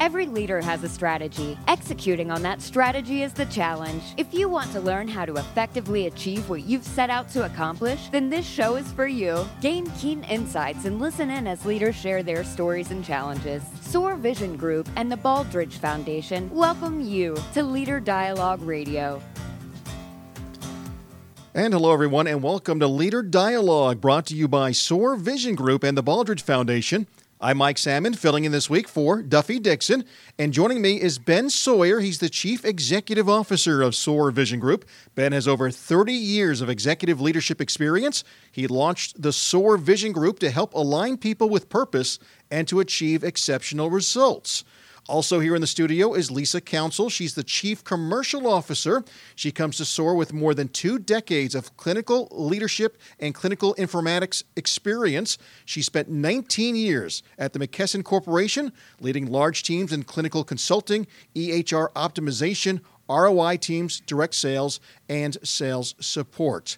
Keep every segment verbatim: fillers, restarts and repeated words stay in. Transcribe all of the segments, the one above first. Every leader has a strategy. Executing on that strategy is the challenge. If you want to learn how to effectively achieve what you've set out to accomplish, then this show is for you. Gain keen insights and listen in as leaders share their stories and challenges. Soar Vision Group and the Baldrige Foundation welcome you to Leader Dialogue Radio. And hello, everyone, and welcome to Leader Dialogue, brought to you by Soar Vision Group and the Baldrige Foundation. I'm Mike Salmon, filling in this week for Duffy Dixon, and joining me is Ben Sawyer. He's the Chief Executive Officer of Soar Vision Group. Ben has over thirty years of executive leadership experience. He launched the Soar Vision Group to help align people with purpose and to achieve exceptional results. Also here in the studio is Lisa Council. She's the Chief Commercial Officer. She comes to Soar with more than two decades of clinical leadership and clinical informatics experience. She spent nineteen years at the McKesson Corporation, leading large teams in clinical consulting, E H R optimization, R O I teams, direct sales, and sales support.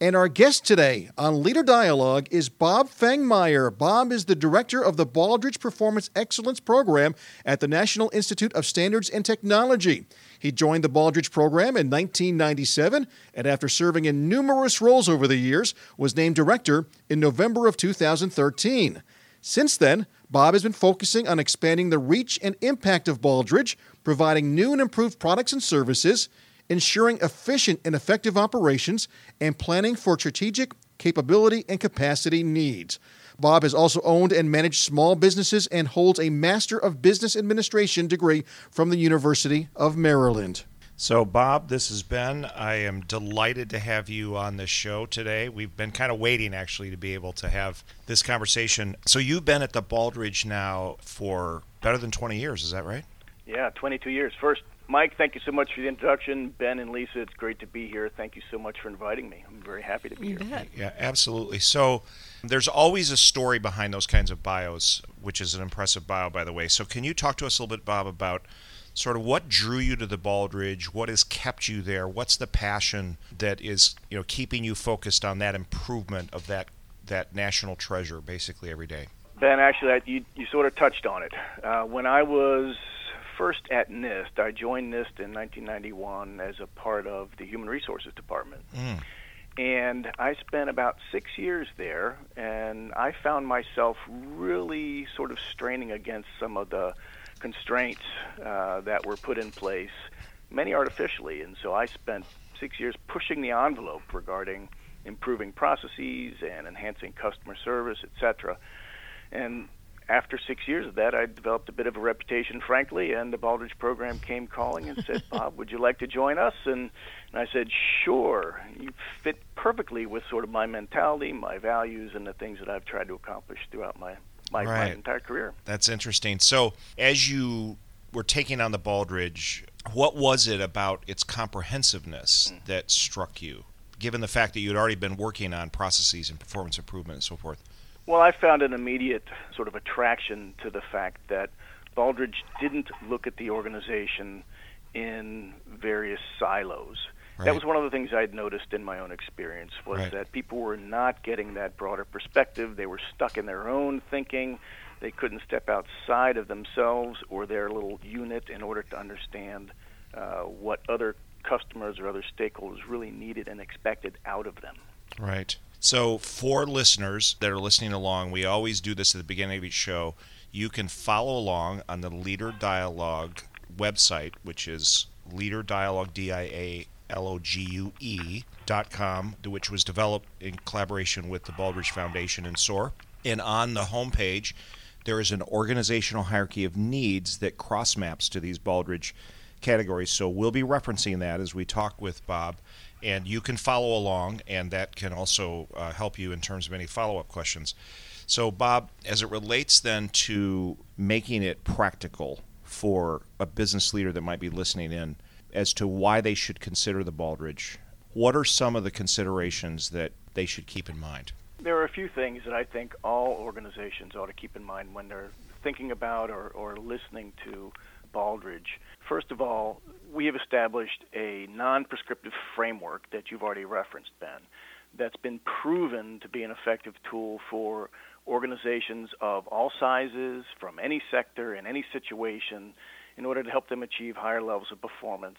And our guest today on Leader Dialogue is Bob Fangmeyer. Bob is the director of the Baldrige Performance Excellence Program at the National Institute of Standards and Technology. He joined the Baldrige program in nineteen ninety-seven, and after serving in numerous roles over the years, was named director in November of two thousand thirteen. Since then, Bob has been focusing on expanding the reach and impact of Baldrige, providing new and improved products and services, ensuring efficient and effective operations, and planning for strategic capability and capacity needs. Bob has also owned and managed small businesses and holds a Master of Business Administration degree from the University of Maryland. So, Bob, this is Ben. I am delighted to have you on this show today. We've been kind of waiting, actually, to be able to have this conversation. So you've been at the Baldrige now for better than twenty years, is that right? Yeah, twenty-two years. First, Mike, thank you so much for the introduction. Ben and Lisa, it's great to be here. Thank you so much for inviting me. I'm very happy to be you here. Bet. Yeah, absolutely. So there's always a story behind those kinds of bios, which is an impressive bio, by the way. So can you talk to us a little bit, Bob, about sort of what drew you to the Baldrige? What has kept you there? What's the passion that is, you know, keeping you focused on that improvement of that, that national treasure basically every day? Ben, actually, I, you, you sort of touched on it. Uh, when I was first at NIST, I joined NIST in nineteen ninety-one as a part of the Human Resources Department. Mm. And I spent about six years there, and I found myself really sort of straining against some of the constraints uh, that were put in place, many artificially. And so I spent six years pushing the envelope regarding improving processes and enhancing customer service, et cetera. And after six years of that, I developed a bit of a reputation, frankly, and the Baldrige program came calling and said, Bob, would you like to join us? And, and I said, sure. You fit perfectly with sort of my mentality, my values, and the things that I've tried to accomplish throughout my, my, right. my entire career. That's interesting. So as you were taking on the Baldrige, what was it about its comprehensiveness mm-hmm. that struck you, given the fact that you had already been working on processes and performance improvement and so forth? Well, I found an immediate sort of attraction to the fact that Baldrige didn't look at the organization in various silos. Right. That was one of the things I had noticed in my own experience, was right. that people were not getting that broader perspective. They were stuck in their own thinking. They couldn't step outside of themselves or their little unit in order to understand uh, what other customers or other stakeholders really needed and expected out of them. Right. So for listeners that are listening along, we always do this at the beginning of each show. You can follow along on the Leader Dialogue website, which is LeaderDialogue, D I A L O G U E dot com, which was developed in collaboration with the Baldrige Foundation and Soar. And on the homepage, there is an organizational hierarchy of needs that cross-maps to these Baldrige categories. So we'll be referencing that as we talk with Bob. And you can follow along, and that can also uh, help you in terms of any follow-up questions. So, Bob, as it relates then to making it practical for a business leader that might be listening in as to why they should consider the Baldrige, what are some of the considerations that they should keep in mind? There are a few things that I think all organizations ought to keep in mind when they're thinking about or, or listening to Baldrige. First of all, we have established a non-prescriptive framework that you've already referenced, Ben, that's been proven to be an effective tool for organizations of all sizes, from any sector, in any situation, in order to help them achieve higher levels of performance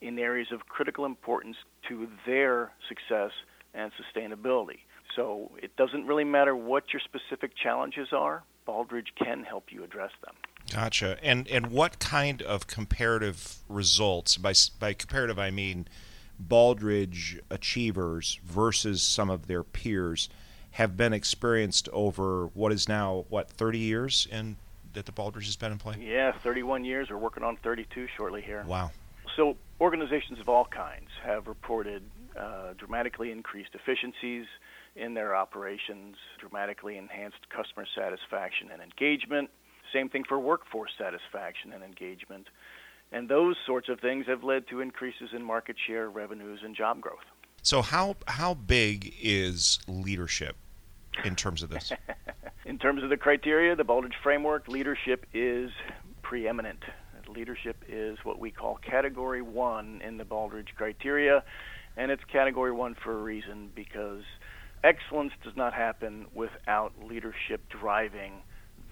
in areas of critical importance to their success and sustainability. So it doesn't really matter what your specific challenges are, Baldrige can help you address them. Gotcha. And and what kind of comparative results, by by comparative I mean Baldrige achievers versus some of their peers, have been experienced over what is now, what, thirty years in that the Baldrige has been in play? Yeah, thirty-one years. We're working on thirty-two shortly here. Wow. So organizations of all kinds have reported uh, dramatically increased efficiencies in their operations, dramatically enhanced customer satisfaction and engagement. Same thing for workforce satisfaction and engagement. And those sorts of things have led to increases in market share, revenues, and job growth. So how how big is leadership in terms of this? In terms of the criteria, the Baldrige framework, leadership is preeminent. Leadership is what we call category one in the Baldrige criteria, and it's category one for a reason, because excellence does not happen without leadership driving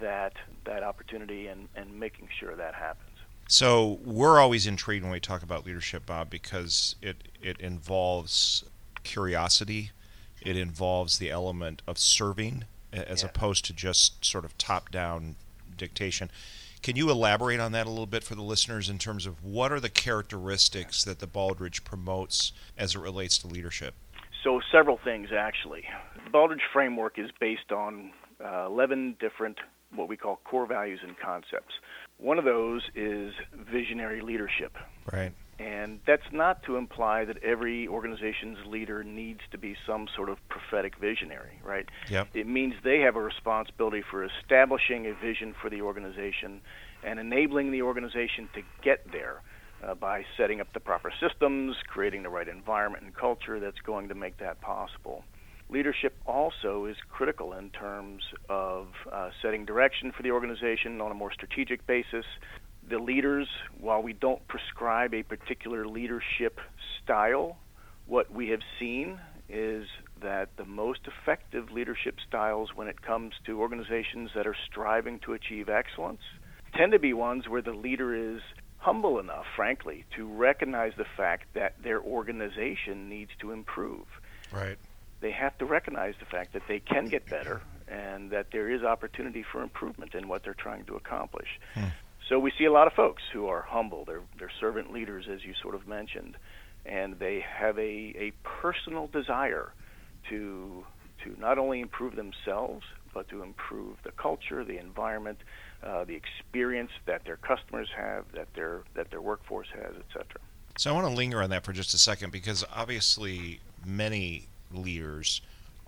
that that opportunity and, and making sure that happens. So we're always intrigued when we talk about leadership, Bob, because it, it involves curiosity. It involves the element of serving as yeah. opposed to just sort of top-down dictation. Can you elaborate on that a little bit for the listeners in terms of what are the characteristics that the Baldrige promotes as it relates to leadership? So several things, actually. The Baldrige framework is based on uh, eleven different what we call core values and concepts. One of those is visionary leadership. Right. And that's not to imply that every organization's leader needs to be some sort of prophetic visionary, right? Yep. It means they have a responsibility for establishing a vision for the organization and enabling the organization to get there uh, by setting up the proper systems, creating the right environment and culture that's going to make that possible. Leadership also is critical in terms of uh, setting direction for the organization on a more strategic basis. The leaders, while we don't prescribe a particular leadership style, what we have seen is that the most effective leadership styles when it comes to organizations that are striving to achieve excellence tend to be ones where the leader is humble enough, frankly, to recognize the fact that their organization needs to improve. Right. They have to recognize the fact that they can get better and that there is opportunity for improvement in what they're trying to accomplish. Hmm. So we see a lot of folks who are humble. They're, they're servant leaders, as you sort of mentioned, and they have a, a personal desire to to not only improve themselves, but to improve the culture, the environment, uh, the experience that their customers have, that their that their workforce has, et cetera. So I want to linger on that for just a second, because obviously many leaders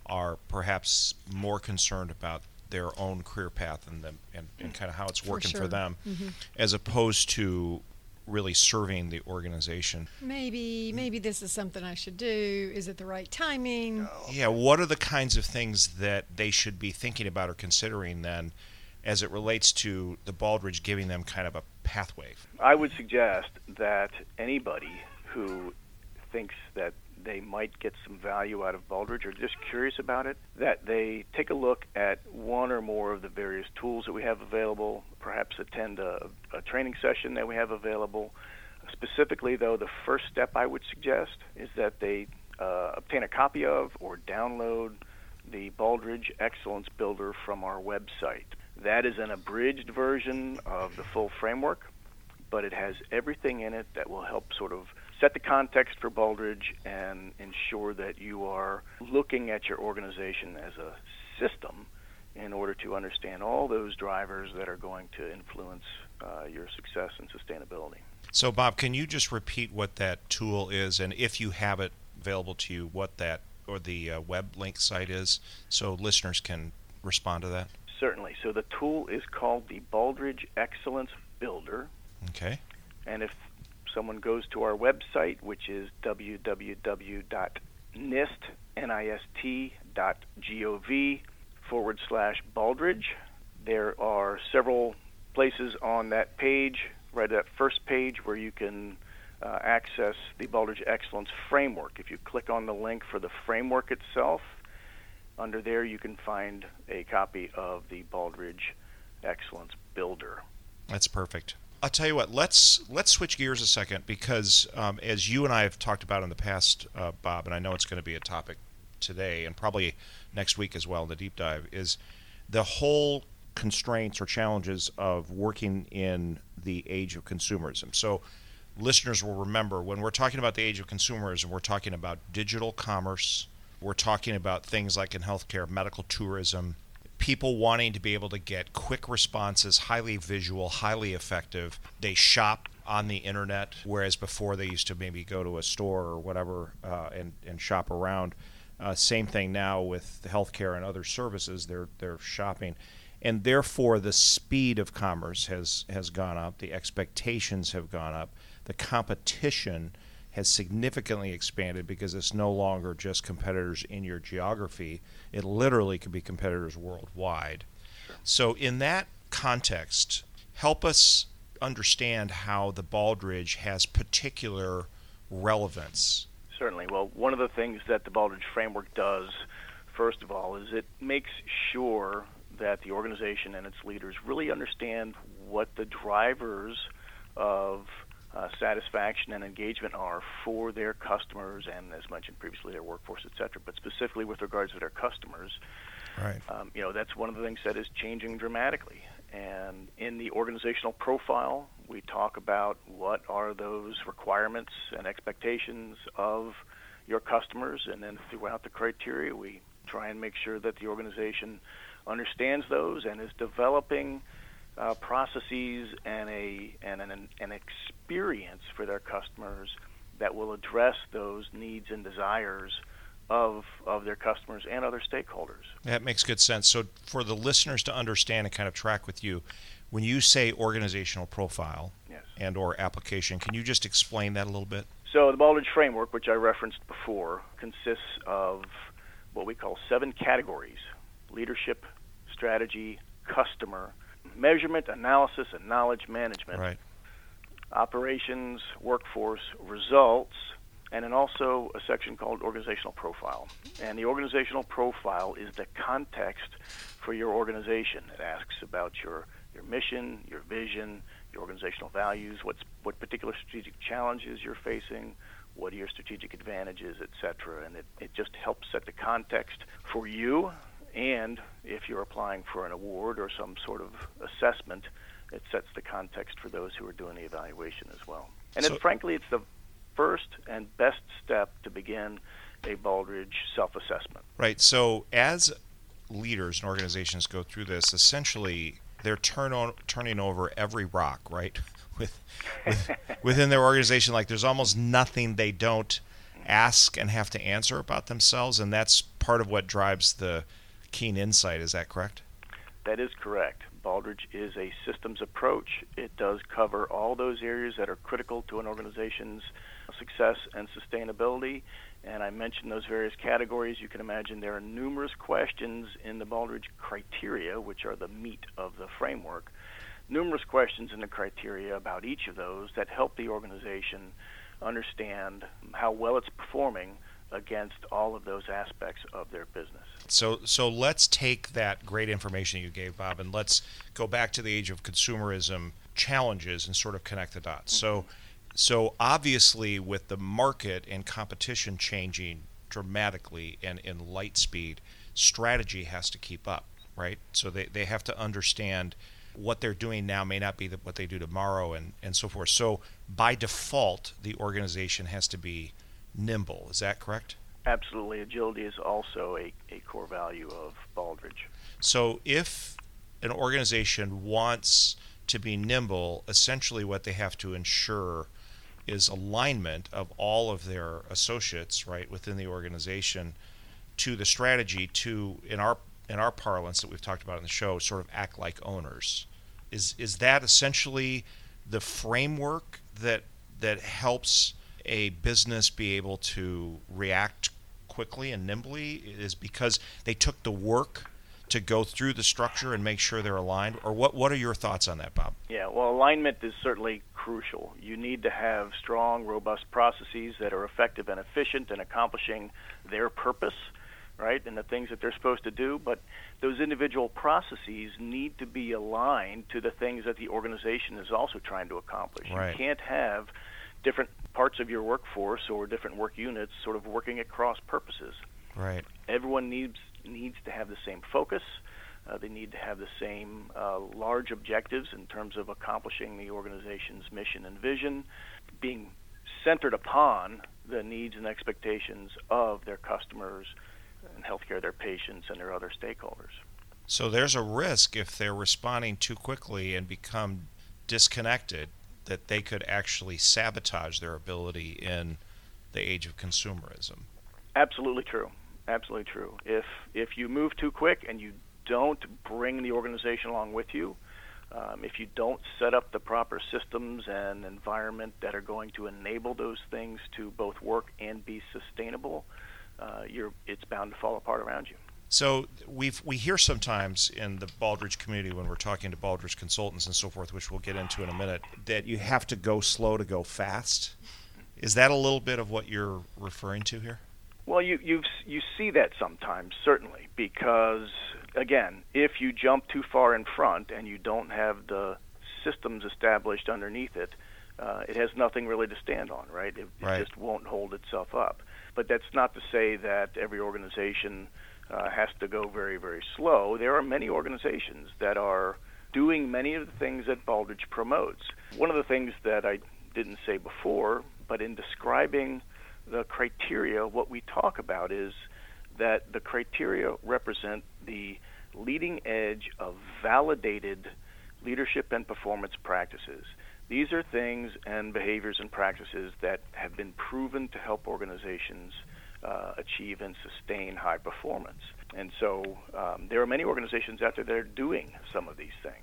are perhaps more concerned about their own career path and them and, and kind of how it's working for, sure. for them mm-hmm. as opposed to really serving the organization. Maybe maybe this is something I should do. Is it the right timing? Yeah, what are the kinds of things that they should be thinking about or considering then as it relates to the Baldrige giving them kind of a pathway? I would suggest that anybody who thinks that they might get some value out of Baldrige or just curious about it, that they take a look at one or more of the various tools that we have available, perhaps attend a, a training session that we have available. Specifically, though, the first step I would suggest is that they uh, obtain a copy of or download the Baldrige Excellence Builder from our website. That is an abridged version of the full framework, but it has everything in it that will help sort of set the context for Baldrige and ensure that you are looking at your organization as a system in order to understand all those drivers that are going to influence uh, your success and sustainability. So, Bob, can you just repeat what that tool is, and if you have it available to you, what that or the uh, web link site is, so listeners can respond to that? Certainly. So the tool is called the Baldrige Excellence Builder. Okay. And if someone goes to our website, which is www.nist.gov forward slash Baldrige. There are several places on that page, right at that first page, where you can uh, access the Baldrige Excellence Framework. If you click on the link for the framework itself, Under there, you can find a copy of the Baldrige Excellence Builder. That's perfect. I'll tell you what, let's let's switch gears a second, because um, as you and I have talked about in the past, uh, Bob, and I know it's going to be a topic today and probably next week as well in the deep dive, is the whole constraints or challenges of working in the age of consumerism. So listeners will remember, when we're talking about the age of consumerism, we're talking about digital commerce, we're talking about things like in healthcare, medical tourism, people wanting to be able to get quick responses, highly visual, highly effective. They shop on the internet, whereas before they used to maybe go to a store or whatever uh, and, and shop around. Uh, same thing now with healthcare and other services, they're they're shopping. And therefore, the speed of commerce has, has gone up, the expectations have gone up, the competition has significantly expanded because it's no longer just competitors in your geography. It literally could be competitors worldwide. So in that context, help us understand how the Baldrige has particular relevance. Certainly. Well, one of the things that the Baldrige framework does, first of all, is it makes sure that the organization and its leaders really understand what the drivers of Uh, satisfaction and engagement are for their customers and, as mentioned previously, their workforce, et cetera, but specifically with regards to their customers. Right. Um, you know, that's one of the things that is changing dramatically. And in the organizational profile, we talk about what are those requirements and expectations of your customers, and then throughout the criteria, we try and make sure that the organization understands those and is developing Uh, processes and a and an, an experience for their customers that will address those needs and desires of of their customers and other stakeholders. That makes good sense. So for the listeners to understand and kind of track with you, when you say organizational profile, yes, and or application, can you just explain that a little bit? So the Baldrige framework, which I referenced before, consists of what we call seven categories: leadership, strategy, customer, measurement, analysis, and knowledge management, right, operations, workforce, results, and then also a section called organizational profile. And the organizational profile is the context for your organization. It asks about your, your mission, your vision, your organizational values, what's, what particular strategic challenges you're facing, what are your strategic advantages, et cetera. And it, it just helps set the context for you. And if you're applying for an award or some sort of assessment, it sets the context for those who are doing the evaluation as well. And so, it, frankly, it's the first and best step to begin a Baldrige self-assessment. Right. So as leaders and organizations go through this, essentially they're turn on, turning over every rock, right, with, with within their organization. Like there's almost nothing they don't ask and have to answer about themselves, and that's part of what drives the keen insight. Is that correct? That is correct. Baldrige is a systems approach. It does cover all those areas that are critical to an organization's success and sustainability. And I mentioned those various categories. You can imagine there are numerous questions in the Baldrige criteria, which are the meat of the framework, numerous questions in the criteria about each of those that help the organization understand how well it's performing against all of those aspects of their business. So so let's take that great information you gave, Bob, and let's go back to the age of consumerism challenges and sort of connect the dots. Mm-hmm. So so obviously with the market and competition changing dramatically and in light speed, strategy has to keep up, right? So they, they have to understand what they're doing now may not be the, what they do tomorrow and, and so forth. So by default, the organization has to be nimble. Is that correct? Absolutely. Agility is also a, a core value of Baldrige. So if an organization wants to be nimble, essentially what they have to ensure is alignment of all of their associates, right, within the organization to the strategy to, in our in our parlance that we've talked about in the show, sort of act like owners. Is is that essentially the framework that that helps a business be able to react quickly and nimbly, is because they took the work to go through the structure and make sure they're aligned? Or what, what are your thoughts on that, Bob? Yeah, well, alignment is certainly crucial. You need to have strong, robust processes that are effective and efficient in accomplishing their purpose, right, and the things that they're supposed to do, but those individual processes need to be aligned to the things that the organization is also trying to accomplish. Right. You can't have different parts of your workforce or different work units sort of working at cross purposes. Right. Everyone needs needs to have the same focus. Uh, they need to have the same uh, large objectives in terms of accomplishing the organization's mission and vision, being centered upon the needs and expectations of their customers and healthcare, their patients, and their other stakeholders. So there's a risk if they're responding too quickly and become disconnected that they could actually sabotage their ability in the age of consumerism. Absolutely true. Absolutely true. If if you move too quick and you don't bring the organization along with you, um, if you don't set up the proper systems and environment that are going to enable those things to both work and be sustainable, uh, you're it's bound to fall apart around you. So we we hear sometimes in the Baldrige community when we're talking to Baldrige consultants and so forth, which we'll get into in a minute, that you have to go slow to go fast. Is that a little bit of what you're referring to here? Well, you you've, you see that sometimes, certainly, because, again, if you jump too far in front and you don't have the systems established underneath it, uh, it has nothing really to stand on, right? It, right. It just won't hold itself up. But that's not to say that every organization uh, has to go very, very slow. There are many organizations that are doing many of the things that Baldrige promotes. One of the things that I didn't say before, but in describing the criteria, what we talk about is that the criteria represent the leading edge of validated leadership and performance practices. These are things and behaviors and practices that have been proven to help organizations uh, achieve and sustain high performance. And so um, there are many organizations out there that are doing some of these things.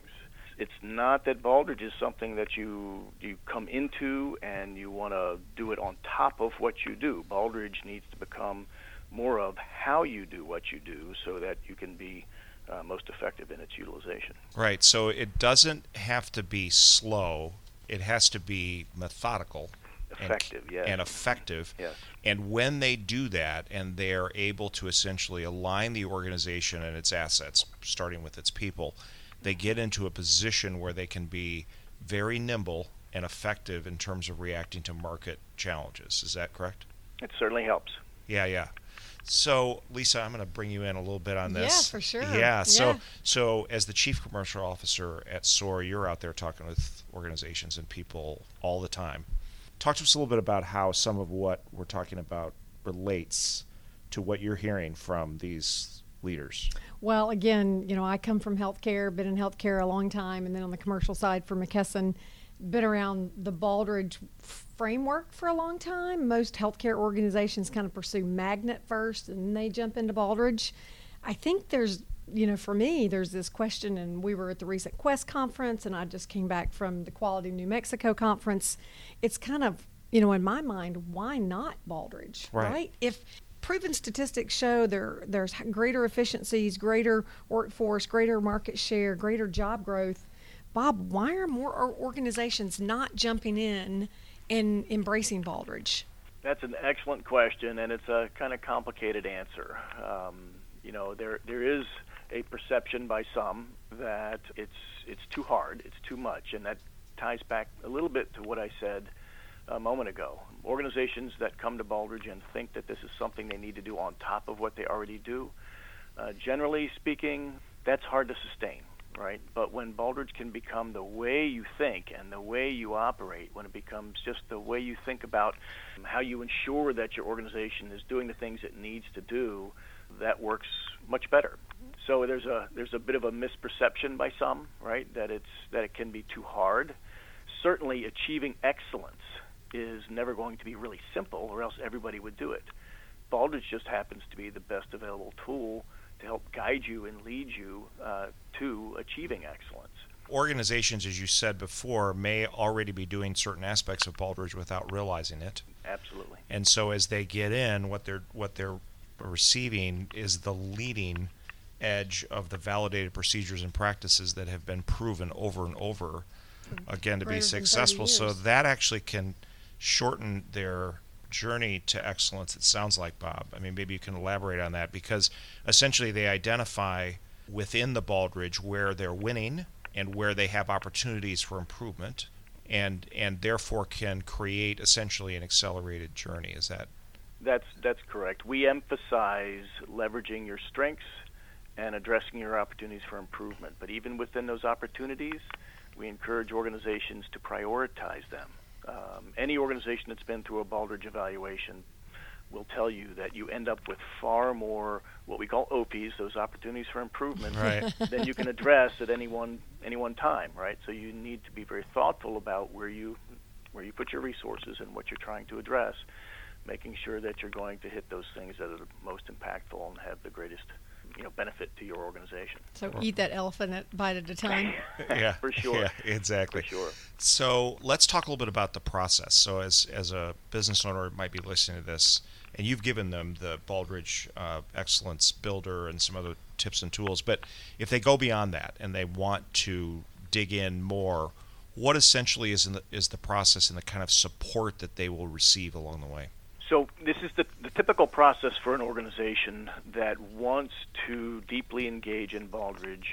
It's not that Baldrige is something that you you come into and you want to do it on top of what you do. Baldrige needs to become more of how you do what you do so that you can be uh, most effective in its utilization. Right. So it doesn't have to be slow. It has to be methodical. Effective, and, yes. And effective. Yes. And when they do that and they're able to essentially align the organization and its assets, starting with its people, they get into a position where they can be very nimble and effective in terms of reacting to market challenges. Is that correct? It certainly helps. Yeah, yeah. So, Lisa, I'm going to bring you in a little bit on this. Yeah, for sure. Yeah, yeah. So, so as the Chief Commercial Officer at Soar, you're out there talking with organizations and people all the time. Talk to us a little bit about how some of what we're talking about relates to what you're hearing from these leaders. Well, again, you know, I come from healthcare, been in healthcare a long time, and then on the commercial side for McKesson, been around the Baldrige framework for a long time. Most healthcare organizations kind of pursue Magnet first, and they jump into Baldrige. I think there's, you know, for me, there's this question, and we were at the recent Quest conference, and I just came back from the Quality New Mexico conference. It's kind of, you know, in my mind, why not Baldrige, right? right? If proven statistics show there there's greater efficiencies, greater workforce, greater market share, greater job growth. Bob, why are more organizations not jumping in and embracing Baldrige? That's an excellent question, and it's a kind of complicated answer. Um, you know, there there is a perception by some that it's it's too hard, it's too much, and that ties back a little bit to what I said a moment ago. Organizations that come to Baldrige and think that this is something they need to do on top of what they already do, uh, generally speaking, that's hard to sustain, right? But when Baldrige can become the way you think and the way you operate, when it becomes just the way you think about how you ensure that your organization is doing the things it needs to do, that works much better. So there's a there's a bit of a misperception by some, right, that it's that it can be too hard. Certainly achieving excellence is never going to be really simple, or else everybody would do it. Baldrige just happens to be the best available tool to help guide you and lead you uh, to achieving excellence. Organizations, as you said before, may already be doing certain aspects of Baldrige without realizing it. Absolutely. And so as they get in, what they're what they're receiving is the leading edge of the validated procedures and practices that have been proven over and over again to be successful. So that actually can shorten their journey to excellence, it sounds like, Bob. I mean, maybe you can elaborate on that, because essentially they identify within the Baldrige where they're winning and where they have opportunities for improvement, and and therefore can create essentially an accelerated journey. Is that? That's that's correct. We emphasize leveraging your strengths and addressing your opportunities for improvement. But even within those opportunities, we encourage organizations to prioritize them. Um, any organization that's been through a Baldrige evaluation will tell you that you end up with far more what we call O Ps, those opportunities for improvement, right, than you can address at any one any one time, right? So you need to be very thoughtful about where you where you put your resources and what you're trying to address, making sure that you're going to hit those things that are most impactful and have the greatest, you know, benefit to your organization. So eat that elephant a bite at a time. Yeah, for sure. Yeah, exactly. For sure. So let's talk a little bit about the process. So as as a business owner might be listening to this, and you've given them the Baldrige uh, Excellence Builder and some other tips and tools, but if they go beyond that and they want to dig in more, what essentially is in the, is the process and the kind of support that they will receive along the way? So this is the, the typical process for an organization that wants to deeply engage in Baldrige.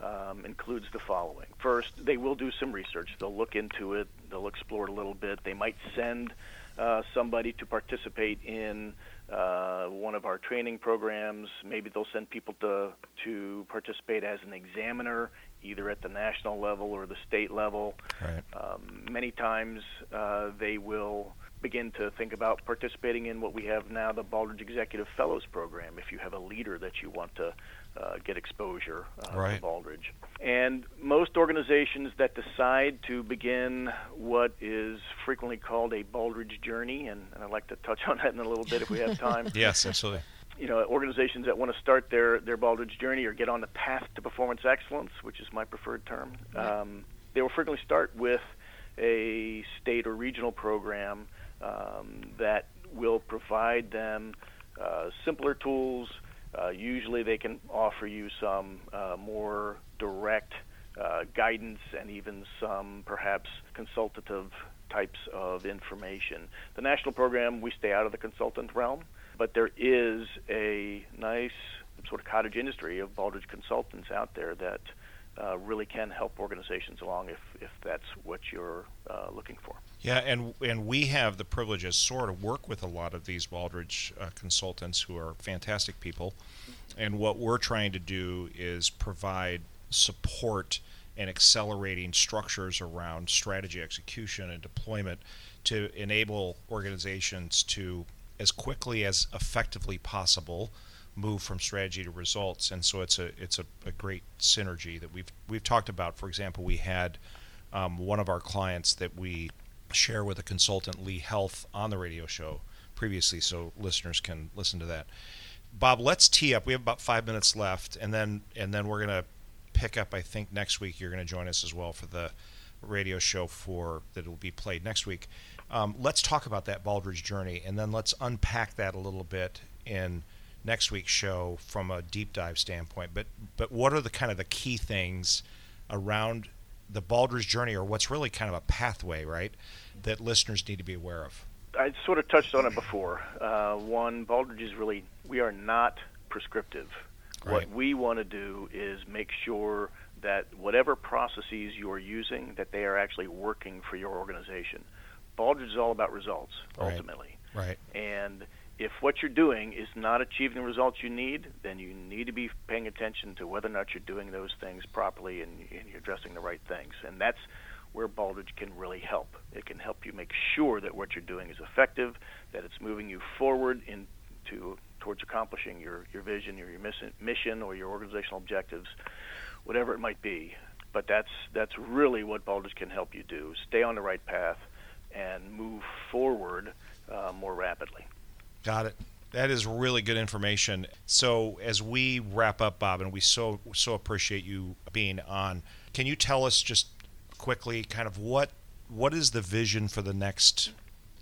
Um, includes the following. First, they will do some research. They'll look into it. They'll explore it a little bit. They might send uh, somebody to participate in uh, one of our training programs. Maybe they'll send people to to participate as an examiner, either at the national level or the state level. Right. Um, many times uh, they will begin to think about participating in what we have now, the Baldrige Executive Fellows Program, if you have a leader that you want to uh, get exposure uh, right. to Baldrige. And most organizations that decide to begin what is frequently called a Baldrige journey, and, and I'd like to touch on that in a little bit if we have time. Yes, absolutely. You know, organizations that want to start their, their Baldrige journey or get on the path to performance excellence, which is my preferred term, right. um, they will frequently start with a state or regional program um, that will provide them uh, simpler tools. Uh, usually they can offer you some uh, more direct uh, guidance and even some perhaps consultative types of information. The national program, we stay out of the consultant realm, but there is a nice sort of cottage industry of Baldrige consultants out there that Uh, really can help organizations along if, if that's what you're uh, looking for. Yeah, and and we have the privilege as S O A R to work with a lot of these Baldrige uh, consultants who are fantastic people, and what we're trying to do is provide support and accelerating structures around strategy execution and deployment to enable organizations to, as quickly as effectively possible, move from strategy to results. And so it's a it's a, a great synergy that we've we've talked about. For example, we had um, one of our clients that we share with a consultant, Lee Health, on the radio show previously, so listeners can listen to that. Bob, let's tee up. We have about five minutes left, and then and then we're going to pick up. I think next week you're going to join us as well for the radio show for that will be played next week. Um, let's talk about that Baldrige journey, and then let's unpack that a little bit in next week's show from a deep dive standpoint, but but what are the kind of the key things around the Baldrige journey, or what's really kind of a pathway, right, that listeners need to be aware of? I sort of touched on it before. Uh, one, Baldrige is really, we are not prescriptive. Right. What we want to do is make sure that whatever processes you're using, that they are actually working for your organization. Baldrige is all about results, ultimately. Right. Right. And if what you're doing is not achieving the results you need, then you need to be paying attention to whether or not you're doing those things properly and, and you're addressing the right things. And that's where Baldrige can really help. It can help you make sure that what you're doing is effective, that it's moving you forward into towards accomplishing your, your vision or your mission or your organizational objectives, whatever it might be. But that's that's really what Baldrige can help you do. Stay on the right path and move forward uh, more rapidly. Got it. That is really good information. So as we wrap up, Bob, and we so so appreciate you being on, can you tell us just quickly kind of what what is the vision for the next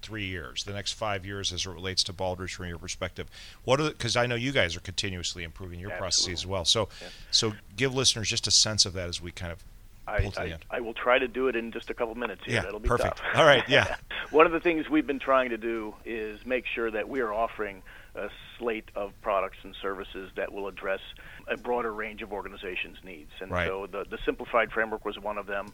three years, the next five years as it relates to Baldrige from your perspective? What are, because I know you guys are continuously improving your Absolutely. Processes as well. So, yeah. so give listeners just a sense of that as we kind of I, I, I will try to do it in just a couple minutes here. Yeah, that'll be perfect. Tough. All right, yeah. One of the things we've been trying to do is make sure that we are offering a slate of products and services that will address a broader range of organizations' needs. And right. so the, the simplified framework was one of them.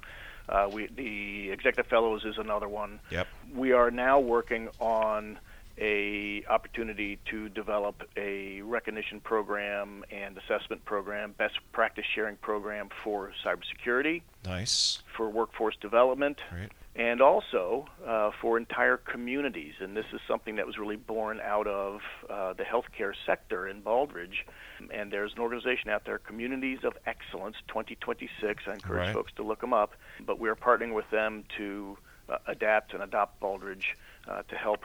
Uh, we, the Executive Fellows is another one. Yep. We are now working on a opportunity to develop a recognition program and assessment program, best practice sharing program for cybersecurity. Nice. For workforce development. Right. And also uh, for entire communities. And this is something that was really born out of uh, the healthcare sector in Baldrige. And there's an organization out there, Communities of Excellence twenty twenty-six. I encourage right. folks to look them up. But we are partnering with them to uh, adapt and adopt Baldrige uh, to help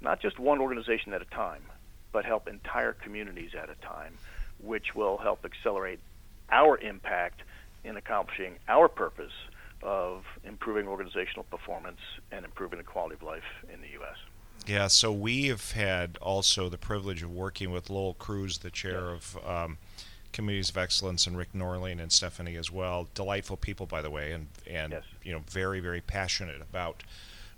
not just one organization at a time, but help entire communities at a time, which will help accelerate our impact in accomplishing our purpose of improving organizational performance and improving the quality of life in the U S. Yeah, so we have had also the privilege of working with Lowell Cruz, the chair yeah. of um, Communities of Excellence, and Rick Norling and Stephanie as well. Delightful people, by the way, and, and yes. you know, very, very passionate about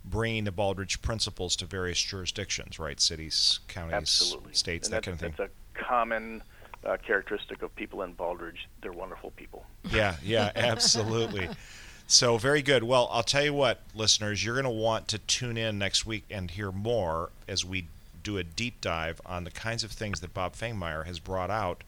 bringing the Baldrige principles to various jurisdictions, right? Cities, counties, Absolutely. states, and that kind of thing. That's a common uh, characteristic of people in Baldrige. They're wonderful people. Yeah, yeah, absolutely. So very good. Well, I'll tell you what, listeners, you're going to want to tune in next week and hear more as we do a deep dive on the kinds of things that Bob Fangmeyer has brought out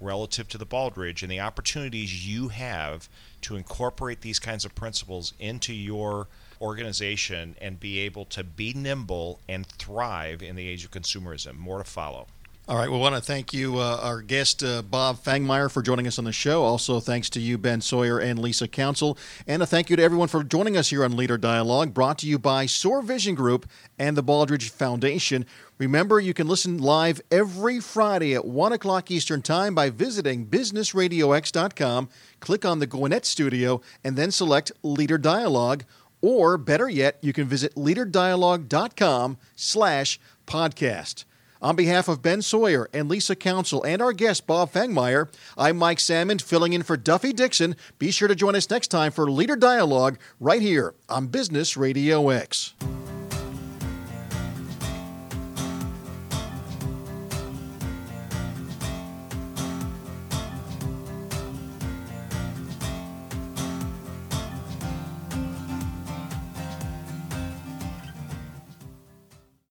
relative to the Baldrige and the opportunities you have to incorporate these kinds of principles into your organization and be able to be nimble and thrive in the age of consumerism. More to follow. All right. Well, I want to thank you, uh, our guest, uh, Bob Fangmeyer, for joining us on the show. Also, thanks to you, Ben Sawyer and Lisa Council. And a thank you to everyone for joining us here on Leader Dialogue, brought to you by Soar Vision Group and the Baldrige Foundation. Remember, you can listen live every Friday at one o'clock Eastern Time by visiting business radio x dot com, click on the Gwinnett Studio, and then select Leader Dialogue. Or, better yet, you can visit leader dialogue dot com slash podcast. On behalf of Ben Sawyer and Lisa Council and our guest, Bob Fangmeyer, I'm Mike Salmon, filling in for Duffy Dixon. Be sure to join us next time for Leader Dialogue right here on Business Radio X.